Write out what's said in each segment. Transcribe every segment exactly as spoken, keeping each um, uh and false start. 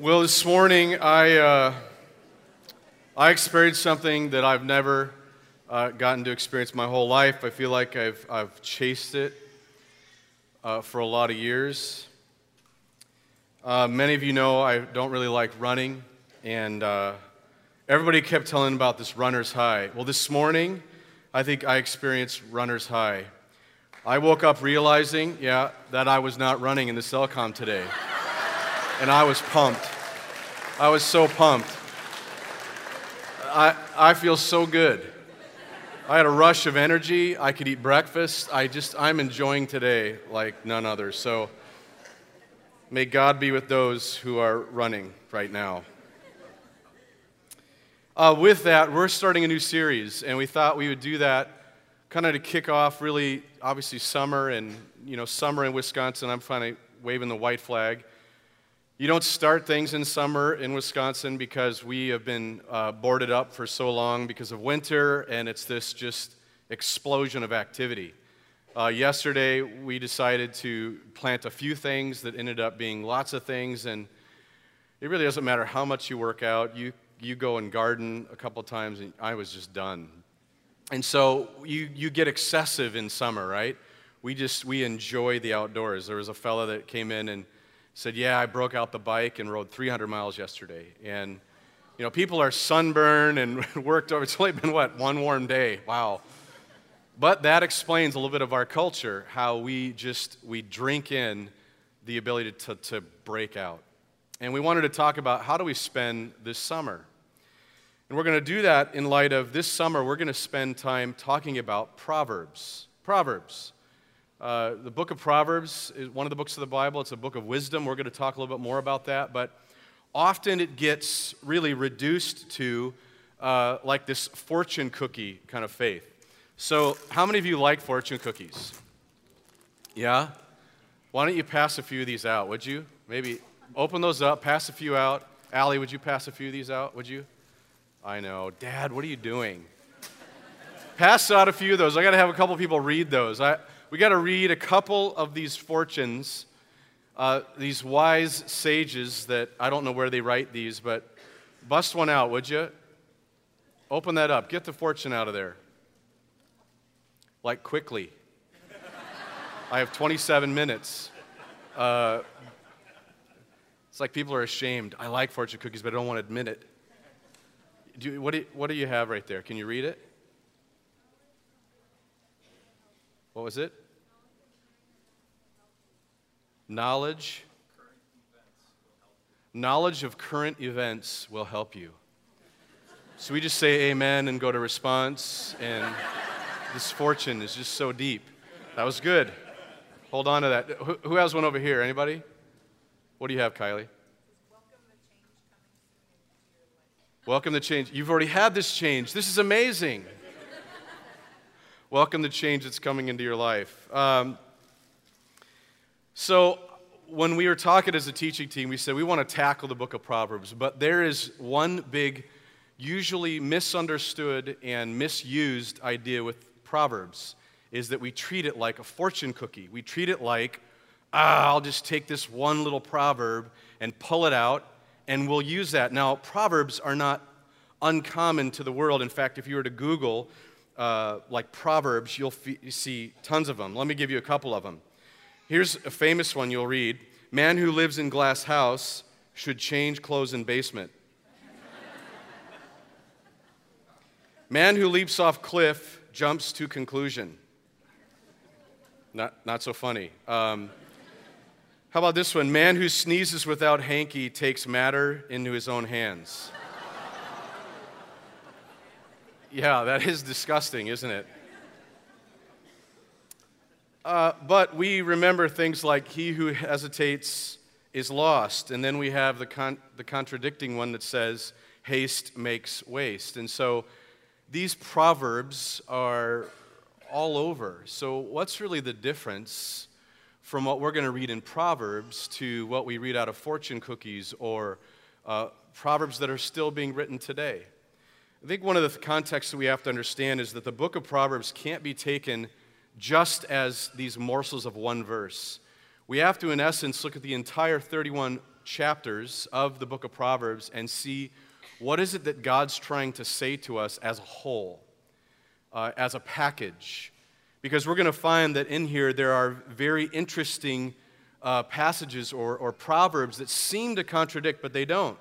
Well, this morning I uh, I experienced something that I've never uh, gotten to experience my whole life. I feel like I've I've chased it uh, for a lot of years. Uh, many of you know I don't really like running, and uh, everybody kept telling about this runner's high. Well, this morning I think I experienced runner's high. I woke up realizing, yeah, that I was not running in the Selcom today. And I was pumped. I was so pumped. I I feel so good. I had a rush of energy. I could eat breakfast. I just, I'm enjoying today like none other. So may God be with those who are running right now. Uh, with that, we're starting a new series, and we thought we would do that kind of to kick off really, obviously, summer and, you know, summer in Wisconsin. I'm finally waving the white flag. You don't start things in summer in Wisconsin because we have been uh, boarded up for so long because of winter, and it's this just explosion of activity. Uh, yesterday, we decided to plant a few things that ended up being lots of things, and it really doesn't matter how much you work out. You you go and garden a couple times, and I was just done. And so you you get excessive in summer, right? We just we enjoy the outdoors. There was a fella that came in and said, yeah, I broke out the bike and rode three hundred miles yesterday. And, you know, people are sunburned and worked over. It's only been, what, one warm day. Wow. But that explains a little bit of our culture, how we just, we drink in the ability to, to break out. And we wanted to talk about how do we spend this summer. And we're going to do that in light of this summer. We're going to spend time talking about Proverbs. Proverbs. Uh, the book of Proverbs is one of the books of the Bible. It's a book of wisdom. We're going to talk a little bit more about that. But often it gets really reduced to uh, like this fortune cookie kind of faith. So how many of you like fortune cookies? Yeah? Why don't you pass a few of these out, would you? Maybe open those up, pass a few out. Allie, would you pass a few of these out, would you? I know. Dad, what are you doing? Pass out a few of those. I got to have a couple people read those. I... We got to read a couple of these fortunes, uh, these wise sages that, I don't know where they write these, but bust one out, would you? Open that up. Get the fortune out of there. Like, quickly. I have twenty-seven minutes. Uh, it's like people are ashamed. I like fortune cookies, but I don't want to admit it. Do you, what, do you, what do you have right there? Can you read it? What was it? Knowledge. Knowledge of current events will help you. So we just say amen and go to response, and this fortune is just so deep. That was good. Hold on to that. Who, who has one over here? Anybody? What do you have, Kylie? Welcome the change. You've already had this change. This is amazing. Welcome the change that's coming into your life. Um, so when we were talking as a teaching team, we said we want to tackle the book of Proverbs, but there is one big, usually misunderstood and misused idea with Proverbs, is that we treat it like a fortune cookie. We treat it like, ah, I'll just take this one little proverb and pull it out, and we'll use that. Now, proverbs are not uncommon to the world. In fact, if you were to Google Uh, like Proverbs, you'll f- you see tons of them. Let me give you a couple of them. Here's a famous one you'll read. Man who lives in glass house should change clothes in basement. Man who leaps off cliff jumps to conclusion. Not, not so funny. Um, how about this one? Man who sneezes without hanky takes matter into his own hands. Yeah, that is disgusting, isn't it? Uh, but we remember things like he who hesitates is lost, and then we have the con- the contradicting one that says haste makes waste. And so these proverbs are all over. So what's really the difference from what we're going to read in Proverbs to what we read out of fortune cookies or uh, proverbs that are still being written today? I think one of the contexts that we have to understand is that the book of Proverbs can't be taken just as these morsels of one verse. We have to, in essence, look at the entire thirty-one chapters of the book of Proverbs and see what is it that God's trying to say to us as a whole, uh, as a package. Because we're going to find that in here there are very interesting uh, passages or, or proverbs that seem to contradict, but they don't.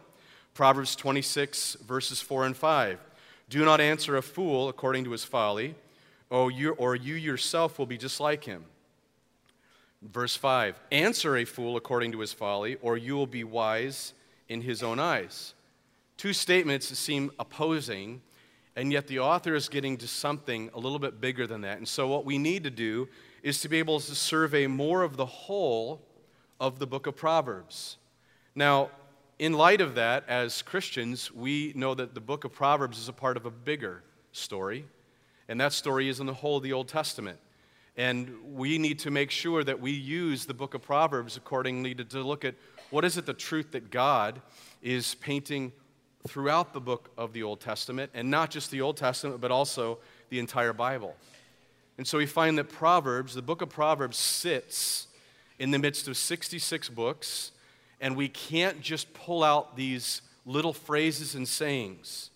Proverbs twenty-six, verses four and five. Do not answer a fool according to his folly, or you, or you yourself will be just like him. Verse five. Answer a fool according to his folly, or you will be wise in his own eyes. Two statements that seem opposing, and yet the author is getting to something a little bit bigger than that. And so what we need to do is to be able to survey more of the whole of the book of Proverbs. Now, in light of that, as Christians, we know that the book of Proverbs is a part of a bigger story, and that story is in the whole of the Old Testament. And we need to make sure that we use the book of Proverbs accordingly to, to look at what is it the truth that God is painting throughout the book of the Old Testament, and not just the Old Testament, but also the entire Bible. And so we find that Proverbs, the book of Proverbs, sits in the midst of sixty-six books, and we can't just pull out these little phrases and sayings.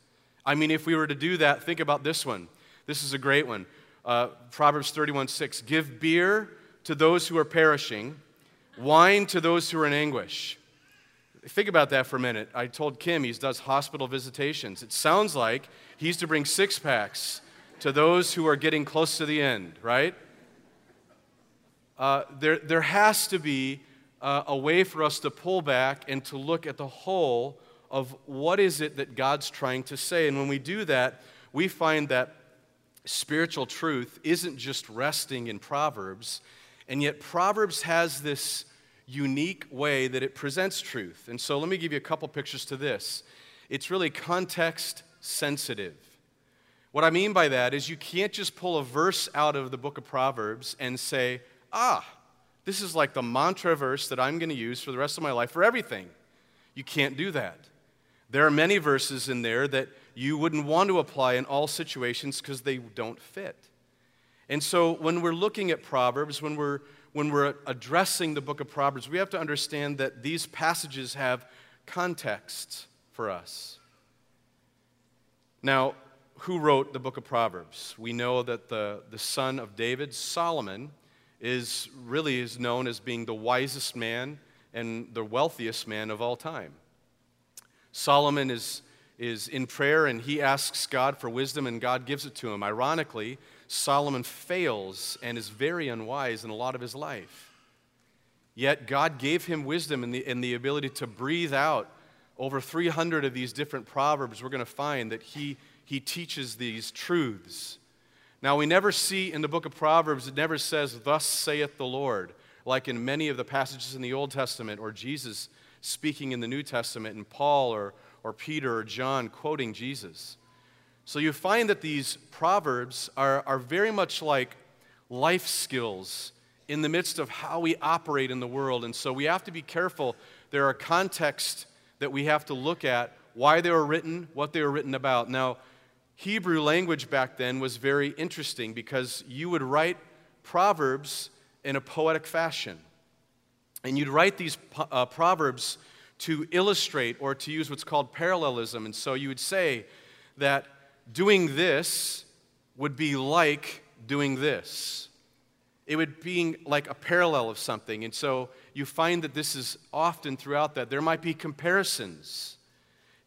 I mean, if we were to do that, think about this one. This is a great one. Uh, Proverbs thirty-one six, give beer to those who are perishing, wine to those who are in anguish. Think about that for a minute. I told Kim he does hospital visitations. It sounds like he's to bring six-packs to those who are getting close to the end, right? Uh, there, there has to be uh, a way for us to pull back and to look at the whole of what is it that God's trying to say. And when we do that, we find that spiritual truth isn't just resting in Proverbs, and yet Proverbs has this unique way that it presents truth. And so let me give you a couple pictures to this. It's really context sensitive. What I mean by that is you can't just pull a verse out of the book of Proverbs and say, ah, this is like the mantra verse that I'm going to use for the rest of my life for everything. You can't do that. There are many verses in there that you wouldn't want to apply in all situations because they don't fit. And so when we're looking at Proverbs, when we're When we're addressing the book of Proverbs, we have to understand that these passages have context for us. Now, who wrote the book of Proverbs? We know that the, the son of David, Solomon, is really is known as being the wisest man and the wealthiest man of all time. Solomon is, is in prayer, and he asks God for wisdom, and God gives it to him. Ironically, Solomon fails and is very unwise in a lot of his life. Yet God gave him wisdom and the, and the ability to breathe out over three hundred of these different proverbs. We're going to find that he, he teaches these truths. Now, we never see in the book of Proverbs, it never says, thus saith the Lord, like in many of the passages in the Old Testament, or Jesus speaking in the New Testament, and Paul or, or Peter or John quoting Jesus. So you find that these proverbs are, are very much like life skills in the midst of how we operate in the world. And so we have to be careful. There are contexts that we have to look at, why they were written, what they were written about. Now, Hebrew language back then was very interesting because you would write proverbs in a poetic fashion. And you'd write these uh, proverbs to illustrate or to use what's called parallelism. And so you would say that doing this would be like doing this. It would be like a parallel of something. And so you find that this is often throughout that. There might be comparisons.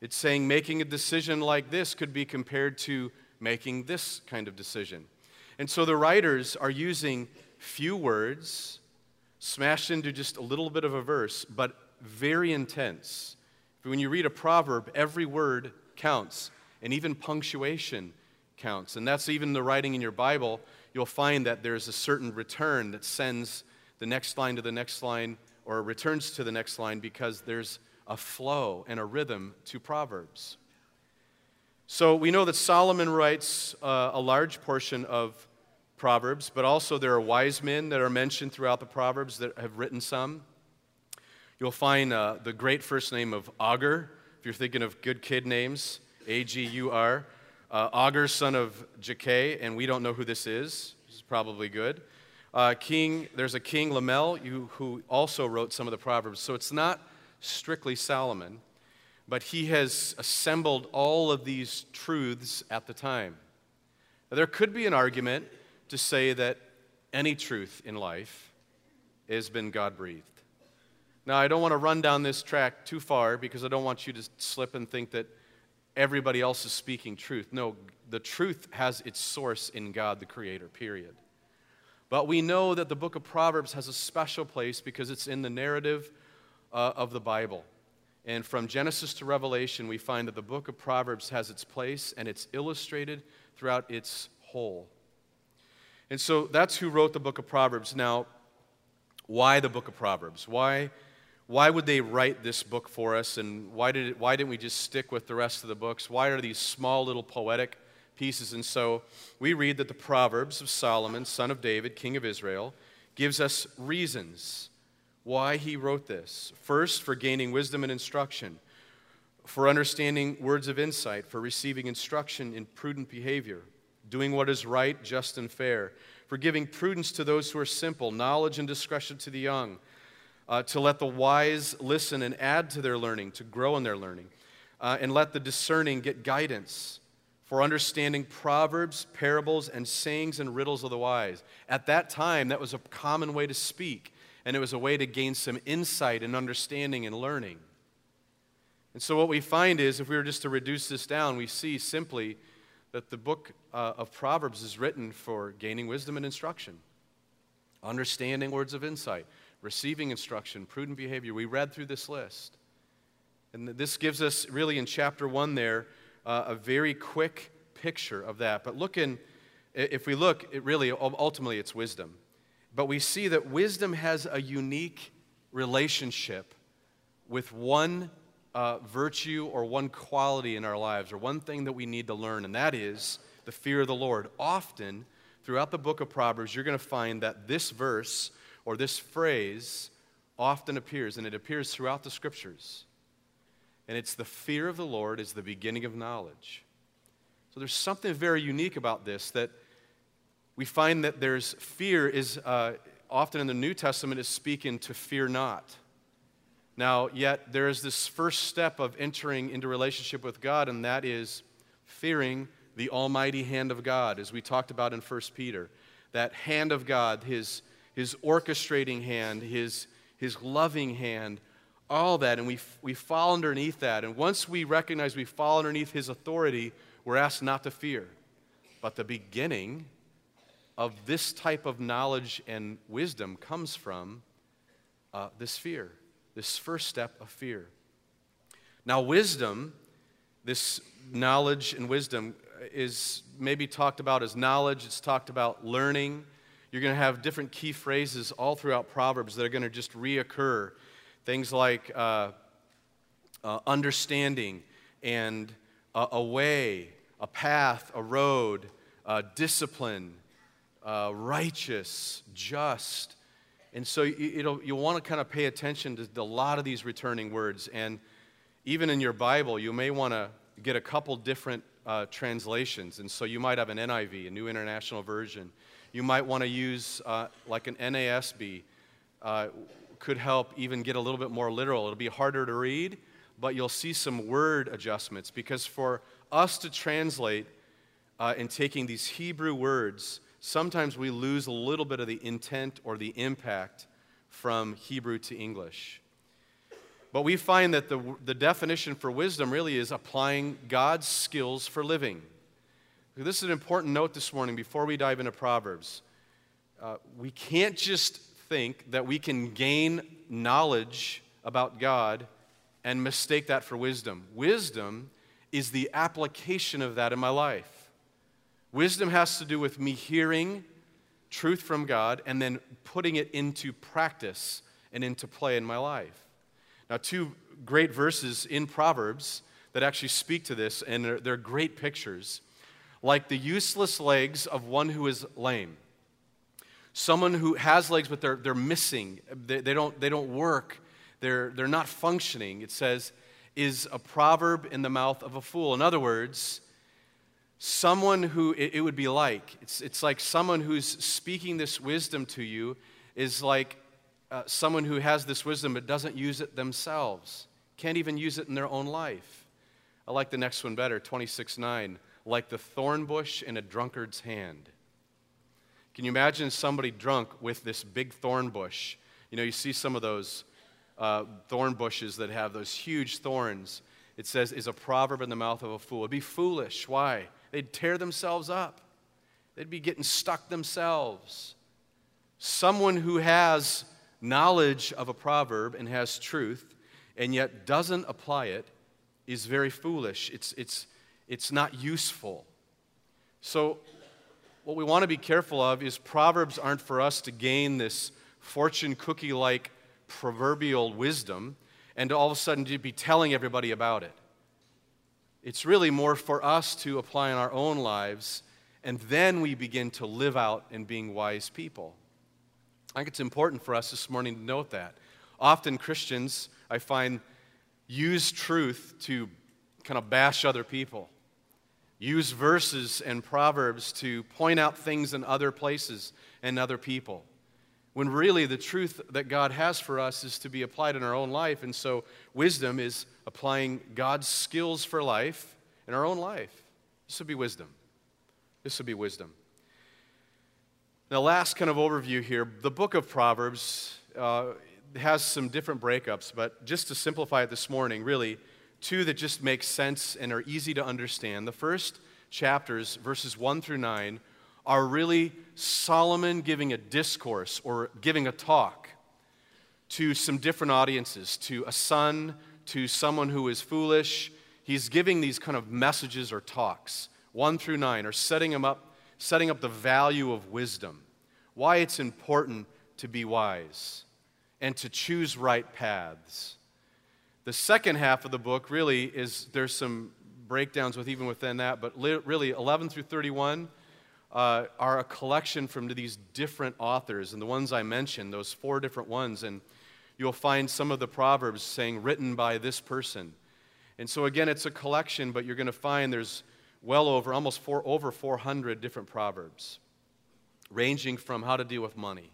It's saying making a decision like this could be compared to making this kind of decision. And so the writers are using few words smashed into just a little bit of a verse, but very intense. When you read a proverb, every word counts. And even punctuation counts. And that's even the writing in your Bible. You'll find that there's a certain return that sends the next line to the next line or returns to the next line because there's a flow and a rhythm to Proverbs. So we know that Solomon writes uh, a large portion of Proverbs, but also there are wise men that are mentioned throughout the Proverbs that have written some. You'll find uh, the great first name of Agur, if you're thinking of good kid names. A G U R, uh, Agur, son of Jekai, and we don't know who this is. This is probably good. Uh, king, there's a king, Lamel, you, who also wrote some of the Proverbs. So it's not strictly Solomon, but he has assembled all of these truths at the time. Now, there could be an argument to say that any truth in life has been God-breathed. Now, I don't want to run down this track too far because I don't want you to slip and think that everybody else is speaking truth. No, the truth has its source in God, the Creator, period. But we know that the book of Proverbs has a special place because it's in the narrative uh, of the Bible. And from Genesis to Revelation, we find that the book of Proverbs has its place, and it's illustrated throughout its whole. And so that's who wrote the book of Proverbs. Now, why the book of Proverbs? Why, why would they write this book for us, and why, did it, why didn't we just stick with the rest of the books? Why are these small little poetic pieces? And so we read that the Proverbs of Solomon, son of David, king of Israel, gives us reasons why he wrote this. First, for gaining wisdom and instruction, for understanding words of insight, for receiving instruction in prudent behavior, doing what is right, just, and fair, for giving prudence to those who are simple, knowledge and discretion to the young, uh, to let the wise listen and add to their learning, to grow in their learning, uh, and let the discerning get guidance, for understanding proverbs, parables, and sayings and riddles of the wise. At that time, that was a common way to speak, and it was a way to gain some insight and understanding and learning. And so what we find is, if we were just to reduce this down, we see simply that the book uh, of Proverbs is written for gaining wisdom and instruction, understanding words of insight, receiving instruction, prudent behavior. We read through this list. And this gives us, really in chapter one there, Uh, a very quick picture of that. But look in, if we look, it really, ultimately it's wisdom. But we see that wisdom has a unique relationship with one uh, virtue or one quality in our lives, or one thing that we need to learn, and that is the fear of the Lord. Often, throughout the book of Proverbs, you're going to find that this verse or this phrase often appears, and it appears throughout the scriptures. And it's the fear of the Lord is the beginning of knowledge. So there's something very unique about this, that we find that there's fear is uh, often in the New Testament is speaking to fear not. Now, yet there is this first step of entering into relationship with God, and that is fearing the almighty hand of God, as we talked about in First Peter. That hand of God, his, his orchestrating hand, his, his loving hand, all that, and we, we fall underneath that. And once we recognize we fall underneath his authority, we're asked not to fear. But the beginning of this type of knowledge and wisdom comes from uh, this fear, this first step of fear. Now, wisdom, this knowledge and wisdom, is maybe talked about as knowledge. It's talked about learning. You're going to have different key phrases all throughout Proverbs that are going to just reoccur. Things like uh, uh, understanding and uh, a way, a path, a road, uh, discipline, uh, righteous, just. And so it'll, you'll want to kind of pay attention to a lot of these returning words. And even in your Bible, you may want to get a couple different uh, translations. And so you might have an N I V, a New International Version. You might want to use uh, like an N A S B. Uh, could help even get a little bit more literal. It'll be harder to read, but you'll see some word adjustments, because for us to translate uh, in taking these Hebrew words, sometimes we lose a little bit of the intent or the impact from Hebrew to English. But we find that the, the definition for wisdom really is applying God's skills for living. This is an important note this morning before we dive into Proverbs. Uh, we can't just think that we can gain knowledge about God and mistake that for wisdom. Wisdom is the application of that in my life. Wisdom has to do with me hearing truth from God and then putting it into practice and into play in my life. Now, two great verses in Proverbs that actually speak to this, and they're, they're great pictures, like the useless legs of one who is lame. Someone who has legs, but they're, they're missing. They, they, don't, they don't work. They're, they're not functioning. It says, is a proverb in the mouth of a fool. In other words, someone who, it, it would be like, it's, it's like someone who's speaking this wisdom to you is like uh, someone who has this wisdom but doesn't use it themselves, can't even use it in their own life. I like the next one better, twenty-six nine, like the thorn bush in a drunkard's hand. Can you imagine somebody drunk with this big thorn bush? You know, you see some of those uh, thorn bushes that have those huge thorns. It says, is a proverb in the mouth of a fool. It'd be foolish. Why? They'd tear themselves up. They'd be getting stuck themselves. Someone who has knowledge of a proverb and has truth and yet doesn't apply it is very foolish. It's, it's, it's not useful. So what we want to be careful of is Proverbs aren't for us to gain this fortune cookie-like proverbial wisdom and all of a sudden to be telling everybody about it. It's really more for us to apply in our own lives, and then we begin to live out in being wise people. I think it's important for us this morning to note that. Often Christians, I find, use truth to kind of bash other people. Use verses and proverbs to point out things in other places and other people, when really the truth that God has for us is to be applied in our own life. And so wisdom is applying God's skills for life in our own life. This would be wisdom. This would be wisdom. Now, last kind of overview here, the book of Proverbs uh, has some different breakups, but just to simplify it this morning, really, two that just make sense and are easy to understand. The first chapters, verses one through nine, are really Solomon giving a discourse or giving a talk to some different audiences, to a son, to someone who is foolish. He's giving these kind of messages or talks. one through nine are setting him up, setting up the value of wisdom, why it's important to be wise and to choose right paths. The second half of the book really is, there's some breakdowns with even within that, but li- really eleven through thirty-one uh, are a collection from these different authors, and the ones I mentioned, those four different ones, and you'll find some of the Proverbs saying written by this person. And so again, it's a collection, but you're going to find there's well over, almost four, over four hundred different Proverbs, ranging from how to deal with money,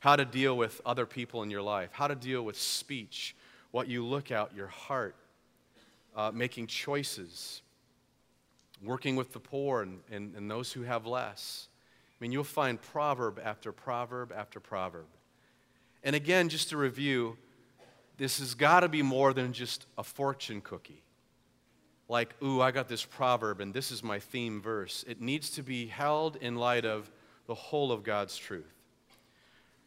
how to deal with other people in your life, how to deal with speech, what you look out, your heart, uh, making choices, working with the poor and, and, and those who have less. I mean, you'll find proverb after proverb after proverb. And again, just to review, this has got to be more than just a fortune cookie. Like, ooh, I got this proverb and this is my theme verse. It needs to be held in light of the whole of God's truth.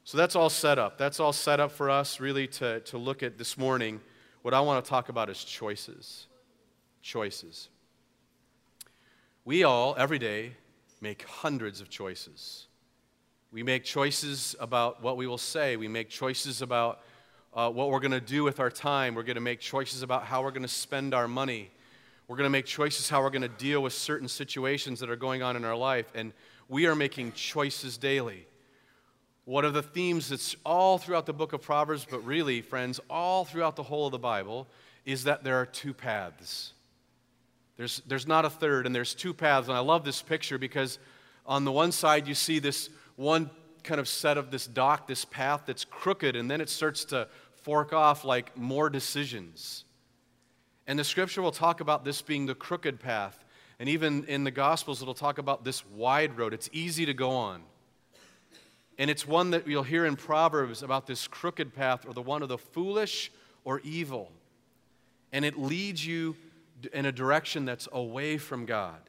So that's all set up. That's all set up for us really to, to look at this morning. What I want to talk about is choices. Choices. We all, every day, make hundreds of choices. We make choices about what we will say. We make choices about uh, what we're going to do with our time. We're going to make choices about how we're going to spend our money. We're going to make choices how we're going to deal with certain situations that are going on in our life. And we are making choices daily. One of the themes that's all throughout the book of Proverbs, but really, friends, all throughout the whole of the Bible, is that there are two paths. There's, there's not a third, and there's two paths. And I love this picture because on the one side, you see this one kind of set of this dock, this path that's crooked, and then it starts to fork off like more decisions. And the scripture will talk about this being the crooked path. And even in the Gospels, it'll talk about this wide road. It's easy to go on. And it's one that you'll hear in Proverbs about this crooked path, or the one of the foolish or evil. And it leads you in a direction that's away from God.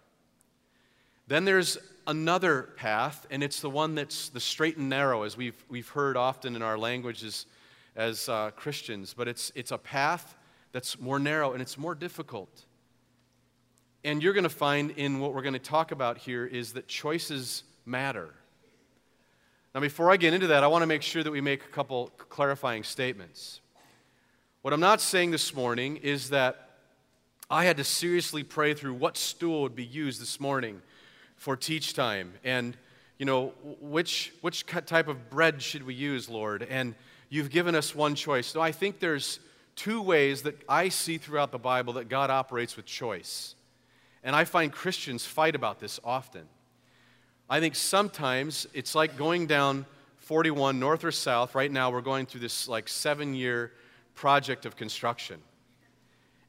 Then there's another path, and it's the one that's the straight and narrow, as we've, we've heard often in our languages as uh, Christians. But it's, it's a path that's more narrow, and it's more difficult. And you're going to find in what we're going to talk about here is that choices matter. Now, before I get into that, I want to make sure that we make a couple clarifying statements. What I'm not saying this morning is that I had to seriously pray through what stool would be used this morning for teach time, and, you know, which which type of bread should we use, Lord? And you've given us one choice. No, I think there's two ways that I see throughout the Bible that God operates with choice, and I find Christians fight about this often. I think sometimes it's like going down forty-one north or south. Right now we're going through this like seven-year project of construction.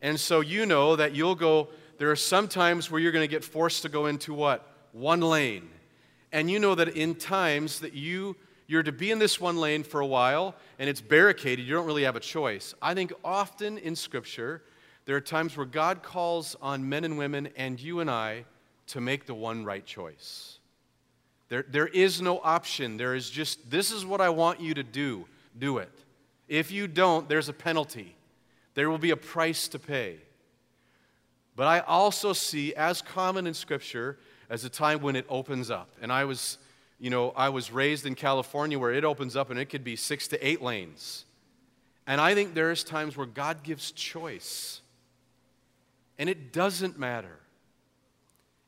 And so you know that you'll go, there are some times where you're going to get forced to go into what? One lane. And you know that in times that you, you're to be in this one lane for a while and it's barricaded, you don't really have a choice. I think often in Scripture, there are times where God calls on men and women and you and I to make the one right choice. There, there is no option. There is just, this is what I want you to do. Do it. If you don't, there's a penalty. There will be a price to pay. But I also see, as common in Scripture, as a time when it opens up. And I was, you know, I was raised in California where it opens up and it could be six to eight lanes. And I think there's times where God gives choice. And it doesn't matter.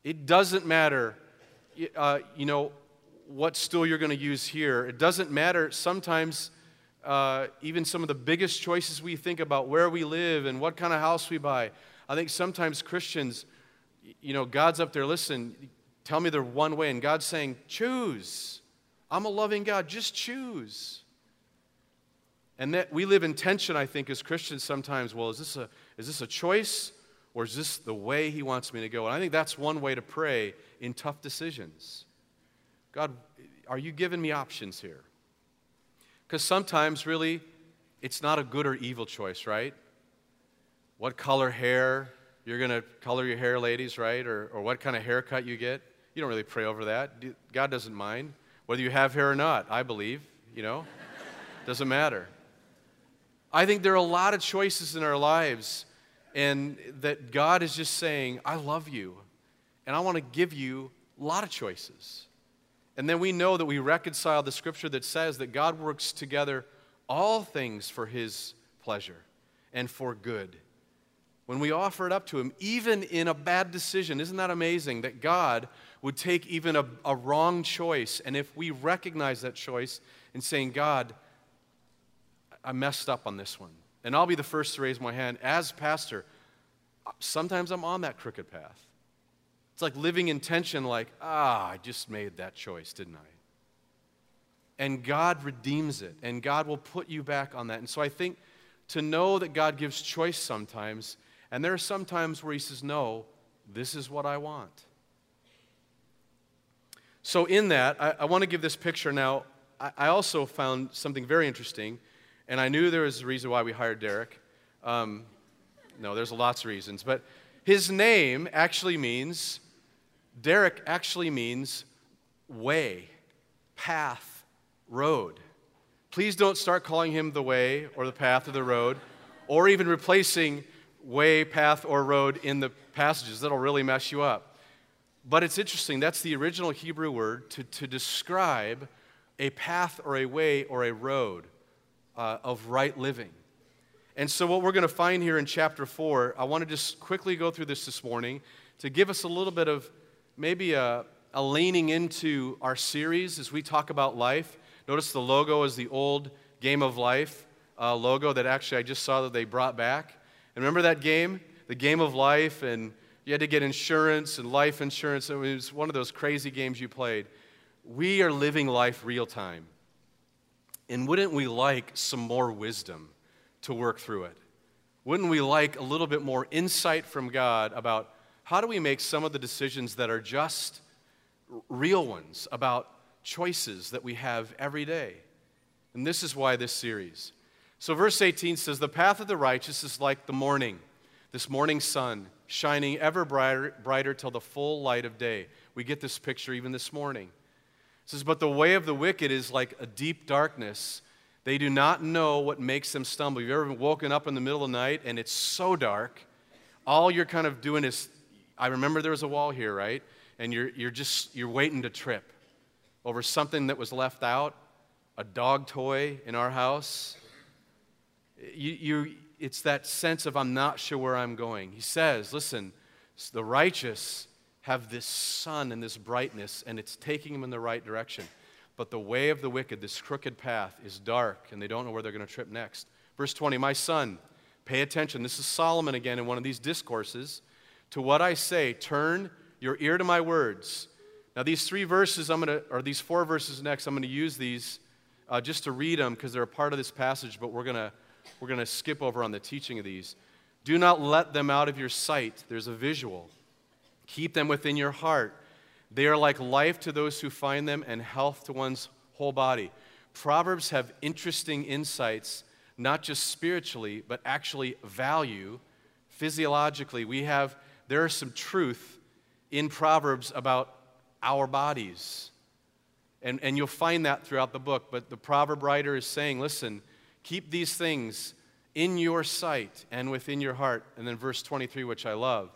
It doesn't matter, uh, you know, what stool you're going to use here. It doesn't matter sometimes. Uh, even some of the biggest choices we think about, where we live and what kind of house we buy. I think sometimes Christians, you know, God's up there, listen, tell me they're one way, and God's saying, choose. I'm a loving God, just choose. And that we live in tension, I think, as Christians sometimes. Well, is this a is this a choice, or is this the way He wants me to go? And I think that's one way to pray in tough decisions. God, are you giving me options here? Because sometimes, really, it's not a good or evil choice, right? What color hair, you're going to color your hair, ladies, right? Or, or what kind of haircut you get. You don't really pray over that. God doesn't mind. Whether you have hair or not, I believe, you know. Doesn't matter. I think there are a lot of choices in our lives, and that God is just saying, I love you, and I want to give you a lot of choices. And then we know that we reconcile the Scripture that says that God works together all things for His pleasure and for good. When we offer it up to Him, even in a bad decision, isn't that amazing that God would take even a, a wrong choice? And if we recognize that choice and saying, God, I messed up on this one. And I'll be the first to raise my hand. As pastor, sometimes I'm on that crooked path. It's like living in tension, like, ah, I just made that choice, didn't I? And God redeems it, and God will put you back on that. And so I think to know that God gives choice sometimes, and there are some times where He says, no, this is what I want. So in that, I, I want to give this picture now. I, I also found something very interesting, and I knew there was a reason why we hired Derek. Um, no, there's lots of reasons, but his name actually means... Derek actually means way, path, road. Please don't start calling him the way or the path or the road, or even replacing way, path, or road in the passages. That'll really mess you up. But it's interesting. That's the original Hebrew word to, to describe a path or a way or a road uh, of right living. And so what we're going to find here in chapter four, I want to just quickly go through this this morning to give us a little bit of maybe a, a leaning into our series as we talk about life. Notice the logo is the old Game of Life uh, logo that actually I just saw that they brought back. And remember that game? The Game of Life, and you had to get insurance and life insurance. It was one of those crazy games you played. We are living life real time. And wouldn't we like some more wisdom to work through it? Wouldn't we like a little bit more insight from God about how do we make some of the decisions that are just real ones about choices that we have every day? And this is why this series. So verse eighteen says, the path of the righteous is like the morning, this morning sun, shining ever brighter, brighter till the full light of day. We get this picture even this morning. It says, but the way of the wicked is like a deep darkness. They do not know what makes them stumble. You've ever been woken up in the middle of the night and it's so dark, all you're kind of doing is, I remember there was a wall here, right? And you're, you're just, you're waiting to trip over something that was left out, a dog toy in our house. You, you, it's that sense of I'm not sure where I'm going. He says, listen, the righteous have this sun and this brightness, and it's taking them in the right direction. But the way of the wicked, this crooked path, is dark, and they don't know where they're going to trip next. Verse twenty, my son, pay attention. This is Solomon again in one of these discourses. To what I say, turn your ear to my words. Now, these three verses, I'm going to, or these four verses next, I'm going to use these uh, just to read them because they're a part of this passage, but we're gonna we're gonna skip over on the teaching of these. Do not let them out of your sight. There's a visual. Keep them within your heart. They are like life to those who find them and health to one's whole body. Proverbs have interesting insights, not just spiritually, but actually value. Physiologically, we have, there is some truth in Proverbs about our bodies. And, and you'll find that throughout the book. But the proverb writer is saying, listen, keep these things in your sight and within your heart. And then verse twenty-three, which I love.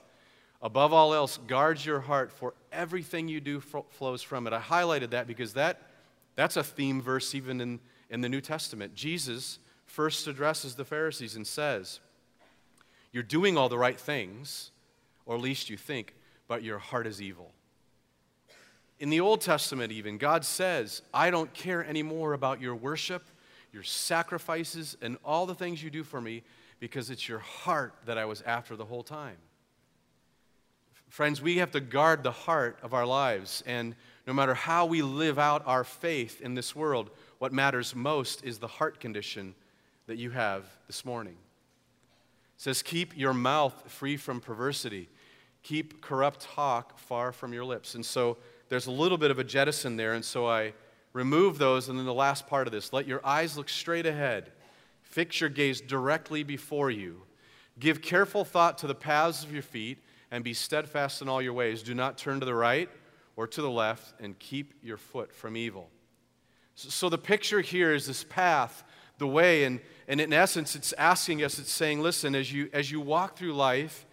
Above all else, guard your heart, for everything you do flows from it. I highlighted that because that, that's a theme verse even in, in the New Testament. Jesus first addresses the Pharisees and says, you're doing all the right things, or at least you think, but your heart is evil. In the Old Testament even, God says, I don't care anymore about your worship, your sacrifices, and all the things you do for me, because it's your heart that I was after the whole time. Friends, we have to guard the heart of our lives, and no matter how we live out our faith in this world, what matters most is the heart condition that you have this morning. It says, keep your mouth free from perversity. Keep corrupt talk far from your lips. And so there's a little bit of a jettison there, and so I remove those, and then the last part of this, let your eyes look straight ahead. Fix your gaze directly before you. Give careful thought to the paths of your feet, and be steadfast in all your ways. Do not turn to the right or to the left, and keep your foot from evil. So, so the picture here is this path, the way, and, and in essence, it's asking us, it's saying, listen, as you, as you walk through life,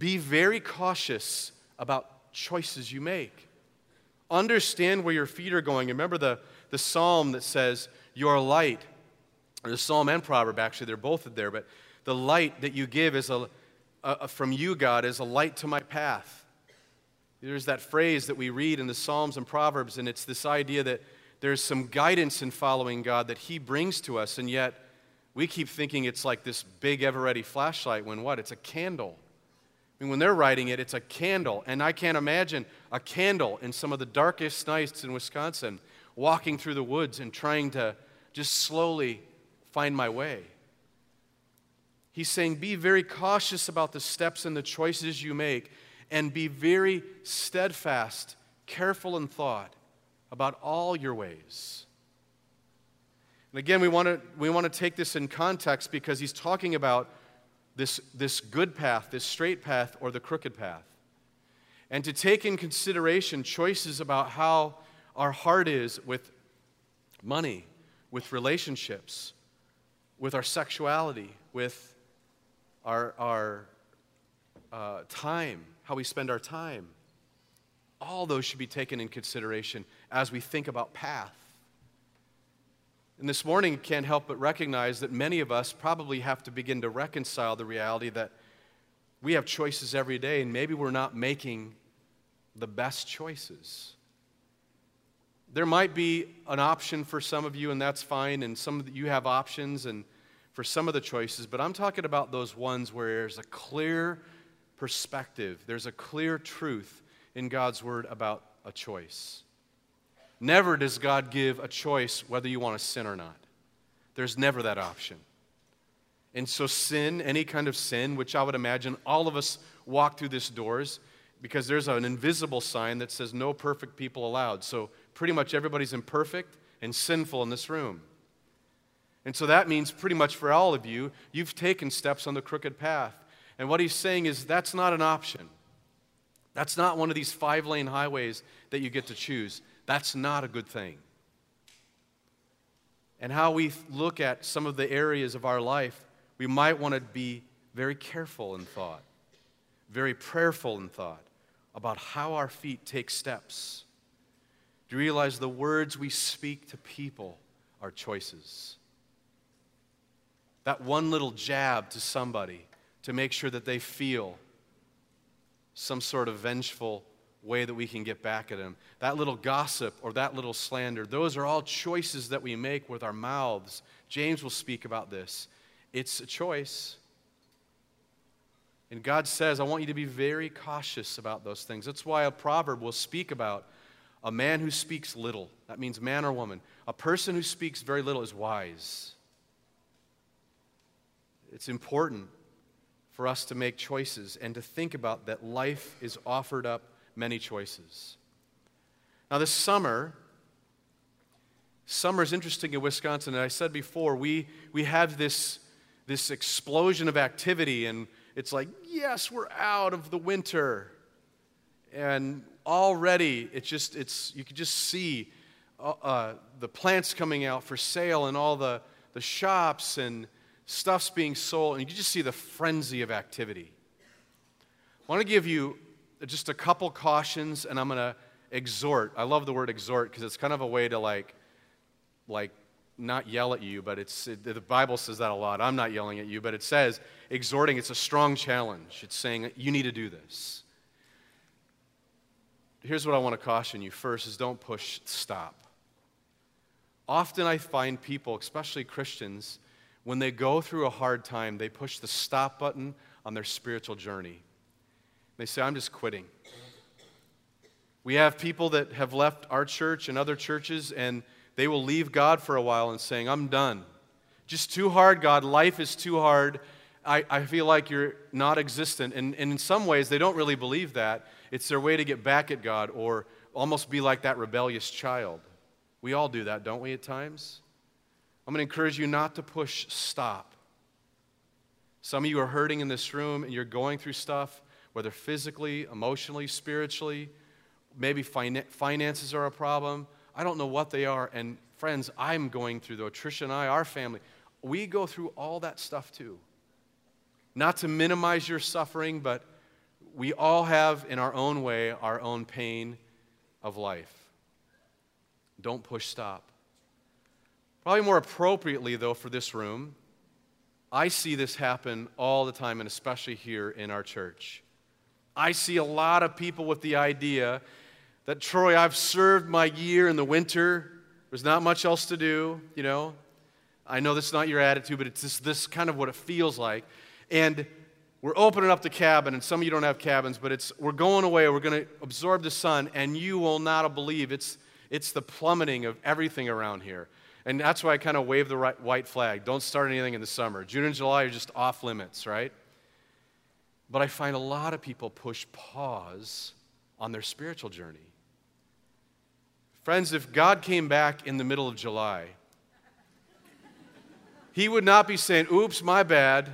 be very cautious about choices you make. Understand where your feet are going. Remember the, the psalm that says, your light, or the psalm and proverb, actually, they're both there, but the light that you give is a, a from you, God, is a light to my path. There's that phrase that we read in the Psalms and Proverbs, and it's this idea that there's some guidance in following God that he brings to us, and yet we keep thinking it's like this big, ever-ready flashlight when what? It's a candle. I mean, when they're writing it, it's a candle. And I can't imagine a candle in some of the darkest nights in Wisconsin walking through the woods and trying to just slowly find my way. He's saying, be very cautious about the steps and the choices you make, and be very steadfast, careful in thought about all your ways. And again, we want to we want to take this in context because he's talking about This, this good path, this straight path, or the crooked path. And to take in consideration choices about how our heart is with money, with relationships, with our sexuality, with our, our uh, time, how we spend our time. All those should be taken in consideration as we think about path. And this morning, can't help but recognize that many of us probably have to begin to reconcile the reality that we have choices every day, and maybe we're not making the best choices. There might be an option for some of you, and that's fine, and some of you have options and for some of the choices, but I'm talking about those ones where there's a clear perspective, there's a clear truth in God's Word about a choice. Never does God give a choice whether you want to sin or not. There's never that option. And so sin, any kind of sin, which I would imagine all of us walk through this doors because there's an invisible sign that says no perfect people allowed. So pretty much everybody's imperfect and sinful in this room. And so that means pretty much for all of you, you've taken steps on the crooked path. And what he's saying is that's not an option. That's not one of these five-lane highways that you get to choose. That's not a good thing. And how we look at some of the areas of our life, we might want to be very careful in thought, very prayerful in thought about how our feet take steps. Do you realize the words we speak to people are choices? That one little jab to somebody to make sure that they feel some sort of vengeful way that we can get back at him. That little gossip or that little slander, those are all choices that we make with our mouths. James will speak about this. It's a choice. And God says, I want you to be very cautious about those things. That's why a proverb will speak about A man who speaks little, that means man or woman. A person who speaks very little is wise. It's important for us to make choices and to think about that life is offered up many choices. Now this summer, summer is interesting in Wisconsin. And I said before, we, we have this, this explosion of activity, and it's like, yes, we're out of the winter. And already, it's just, it's, you could just see uh, uh, the plants coming out for sale and all the, the shops and stuff's being sold. And you could just see the frenzy of activity. I want to give you just a couple cautions, and I'm going to exhort. I love the word exhort because it's kind of a way to like, like not yell at you, but it's it, the Bible says that a lot. I'm not yelling at you, but it says exhorting. It's a strong challenge. It's saying you need to do this. Here's what I want to caution you first is don't push stop. Often I find people, especially Christians, when they go through a hard time, they push the stop button on their spiritual journey. They say, I'm just quitting. We have people that have left our church and other churches, and they will leave God for a while and saying, I'm done. Just too hard, God. Life is too hard. I, I feel like you're not existent. And, and in some ways, they don't really believe that. It's their way to get back at God or almost be like that rebellious child. We all do that, don't we, at times? I'm going to encourage you not to push stop. Some of you are hurting in this room and you're going through stuff, whether physically, emotionally, spiritually, maybe fin- finances are a problem. I don't know what they are. And friends, I'm going through, though, Trisha and I, our family, we go through all that stuff too. Not to minimize your suffering, but we all have, in our own way, our own pain of life. Don't push stop. Probably more appropriately, though, for this room, I see this happen all the time, and especially here in our church. I see a lot of people with the idea that, Troy, I've served my year in the winter. There's not much else to do, you know. I know that's not your attitude, but it's just this kind of what it feels like. And we're opening up the cabin, and some of you don't have cabins, but it's we're going away, we're going to absorb the sun, and you will not believe it's it's the plummeting of everything around here. And that's why I kind of wave the right, white flag. Don't start anything in the summer. June and July are just off limits, right? But I find a lot of people push pause on their spiritual journey. Friends, if God came back in the middle of July, he would not be saying, oops, my bad.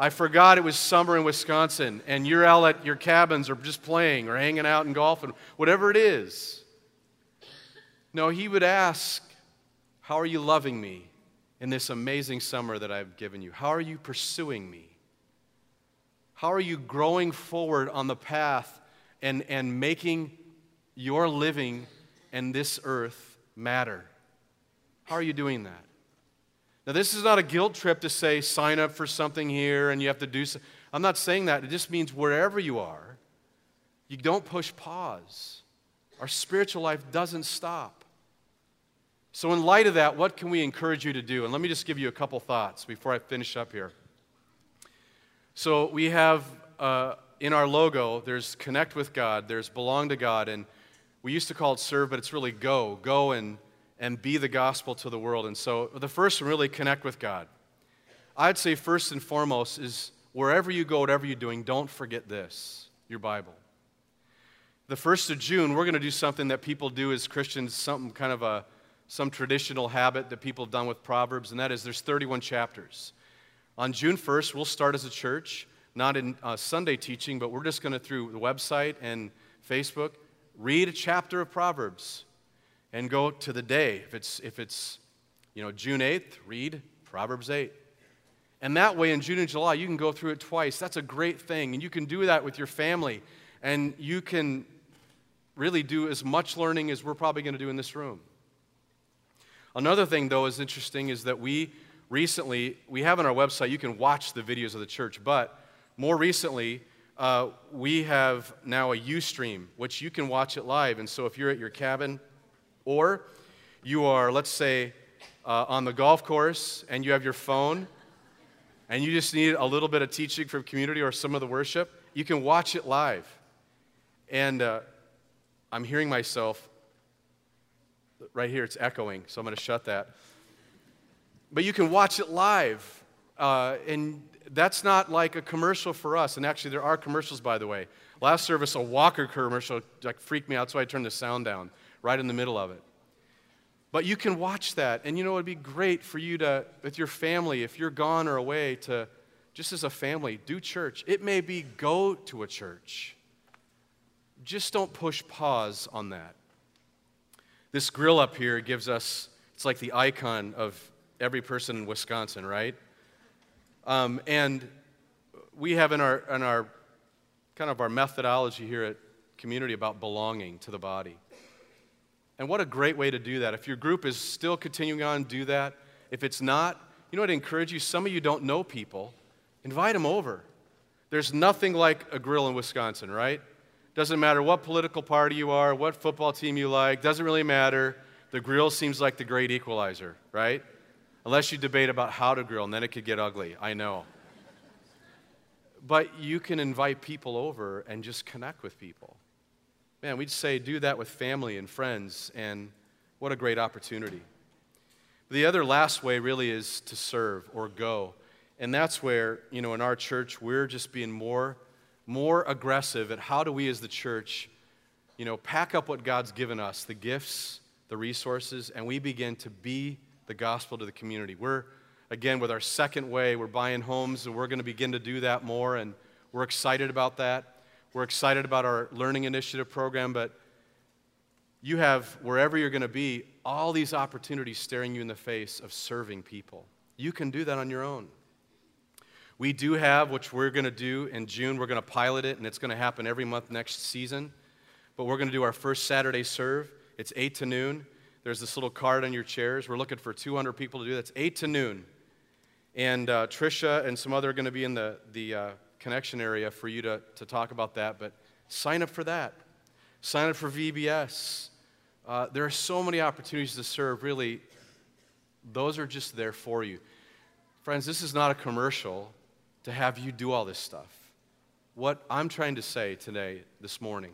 I forgot it was summer in Wisconsin, and you're out at your cabins or just playing or hanging out and golfing, whatever it is. No, he would ask, how are you loving me in this amazing summer that I've given you? How are you pursuing me? How are you growing forward on the path and, and making your living and this earth matter? How are you doing that? Now, this is not a guilt trip to say sign up for something here and you have to do something. I'm not saying that. It just means wherever you are, you don't push pause. Our spiritual life doesn't stop. So in light of that, what can we encourage you to do? And let me just give you a couple thoughts before I finish up here. So we have uh, in our logo, there's connect with God, there's belong to God, and we used to call it serve, but it's really go. Go and and be the gospel to the world. And so the first one, really connect with God. I'd say first and foremost is wherever you go, whatever you're doing, don't forget this, your Bible. The first of June, we're going to do something that people do as Christians, something kind of a, some traditional habit that people have done with Proverbs, and that is there's thirty-one chapters. On June first, we'll start as a church, not in uh, Sunday teaching, but we're just going to, through the website and Facebook, read a chapter of Proverbs. And go to the day. If it's, if it's you know, June eighth, read Proverbs eight. And that way, in June and July, you can go through it twice. That's a great thing. And you can do that with your family. And you can really do as much learning as we're probably going to do in this room. Another thing, though, is interesting is that we recently, we have on our website, you can watch the videos of the church. But more recently, uh, we have now a Ustream, which you can watch it live. And so if you're at your cabin, or you are, let's say, uh, on the golf course and you have your phone and you just need a little bit of teaching from community or some of the worship, you can watch it live. And uh, I'm hearing myself, right here, it's echoing, so I'm going to shut that. But you can watch it live, uh, and that's not like a commercial for us. And actually, there are commercials, by the way. Last service, a Walker commercial like freaked me out, so I turned the sound down right in the middle of it. But you can watch that, and you know, it would be great for you to, with your family, if you're gone or away, to, just as a family, do church. It may be go to a church. Just don't push pause on that. This grill up here gives us, it's like the icon of every person in Wisconsin, right? Um, and we have in our, in our, kind of our methodology here at Community about belonging to the body. And what a great way to do that. If your group is still continuing on, do that. If it's not, you know what I'd encourage you? Some of you don't know people. Invite them over. There's nothing like a grill in Wisconsin, right? Doesn't matter what political party you are, what football team you like, doesn't really matter. The grill seems like the great equalizer, right? Unless you debate about how to grill, and then it could get ugly, I know. But you can invite people over and just connect with people. Man, we'd say do that with family and friends, and what a great opportunity. The other last way really is to serve or go. And that's where, you know, in our church, we're just being more, more aggressive at how do we as the church, you know, pack up what God's given us, the gifts, the resources, and we begin to be the gospel to the community. We're, again, with our second way, we're buying homes, and we're going to begin to do that more, and we're excited about that. We're excited about our learning initiative program, but you have, wherever you're going to be, all these opportunities staring you in the face of serving people. You can do that on your own. We do have, which we're going to do in June, we're going to pilot it, and it's going to happen every month next season. But we're going to do our first Saturday serve. It's eight to noon. There's this little card on your chairs. We're looking for two hundred people to do that. It's eight to noon. And uh, Trisha and some other are going to be in the, the uh, connection area for you to, to talk about that. But sign up for that. Sign up for V B S. Uh, there are so many opportunities to serve. Really, those are just there for you. Friends, this is not a commercial to have you do all this stuff. What I'm trying to say today, this morning,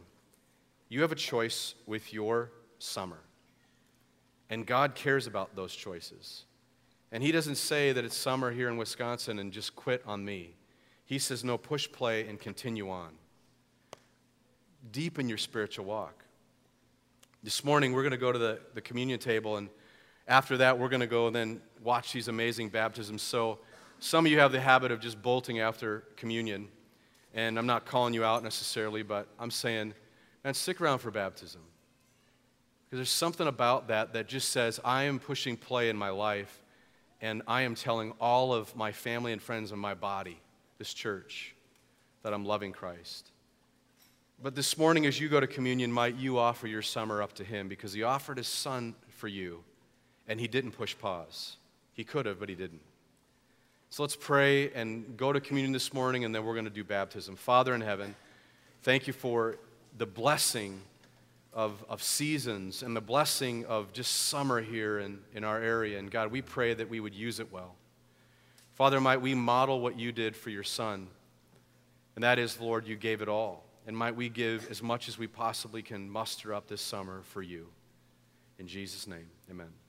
you have a choice with your summer. And God cares about those choices. And He doesn't say that it's summer here in Wisconsin and just quit on me. He says, no, push play and continue on. Deepen your spiritual walk. This morning, we're going to go to the, the communion table, and after that, we're going to go and then watch these amazing baptisms. So some of you have the habit of just bolting after communion, and I'm not calling you out necessarily, but I'm saying, man, stick around for baptism. Because there's something about that that just says, I am pushing play in my life, and I am telling all of my family and friends in my body, this church, that I'm loving Christ. But this morning as you go to communion, might you offer your summer up to Him, because He offered His Son for you, and He didn't push pause. He could have, but He didn't. So let's pray and go to communion this morning, and then we're going to do baptism. Father in heaven, thank You for the blessing of, of seasons and the blessing of just summer here in, in our area. And God, we pray that we would use it well. Father, might we model what You did for Your Son, and that is, Lord, You gave it all. And might we give as much as we possibly can muster up this summer for You. In Jesus' name, amen.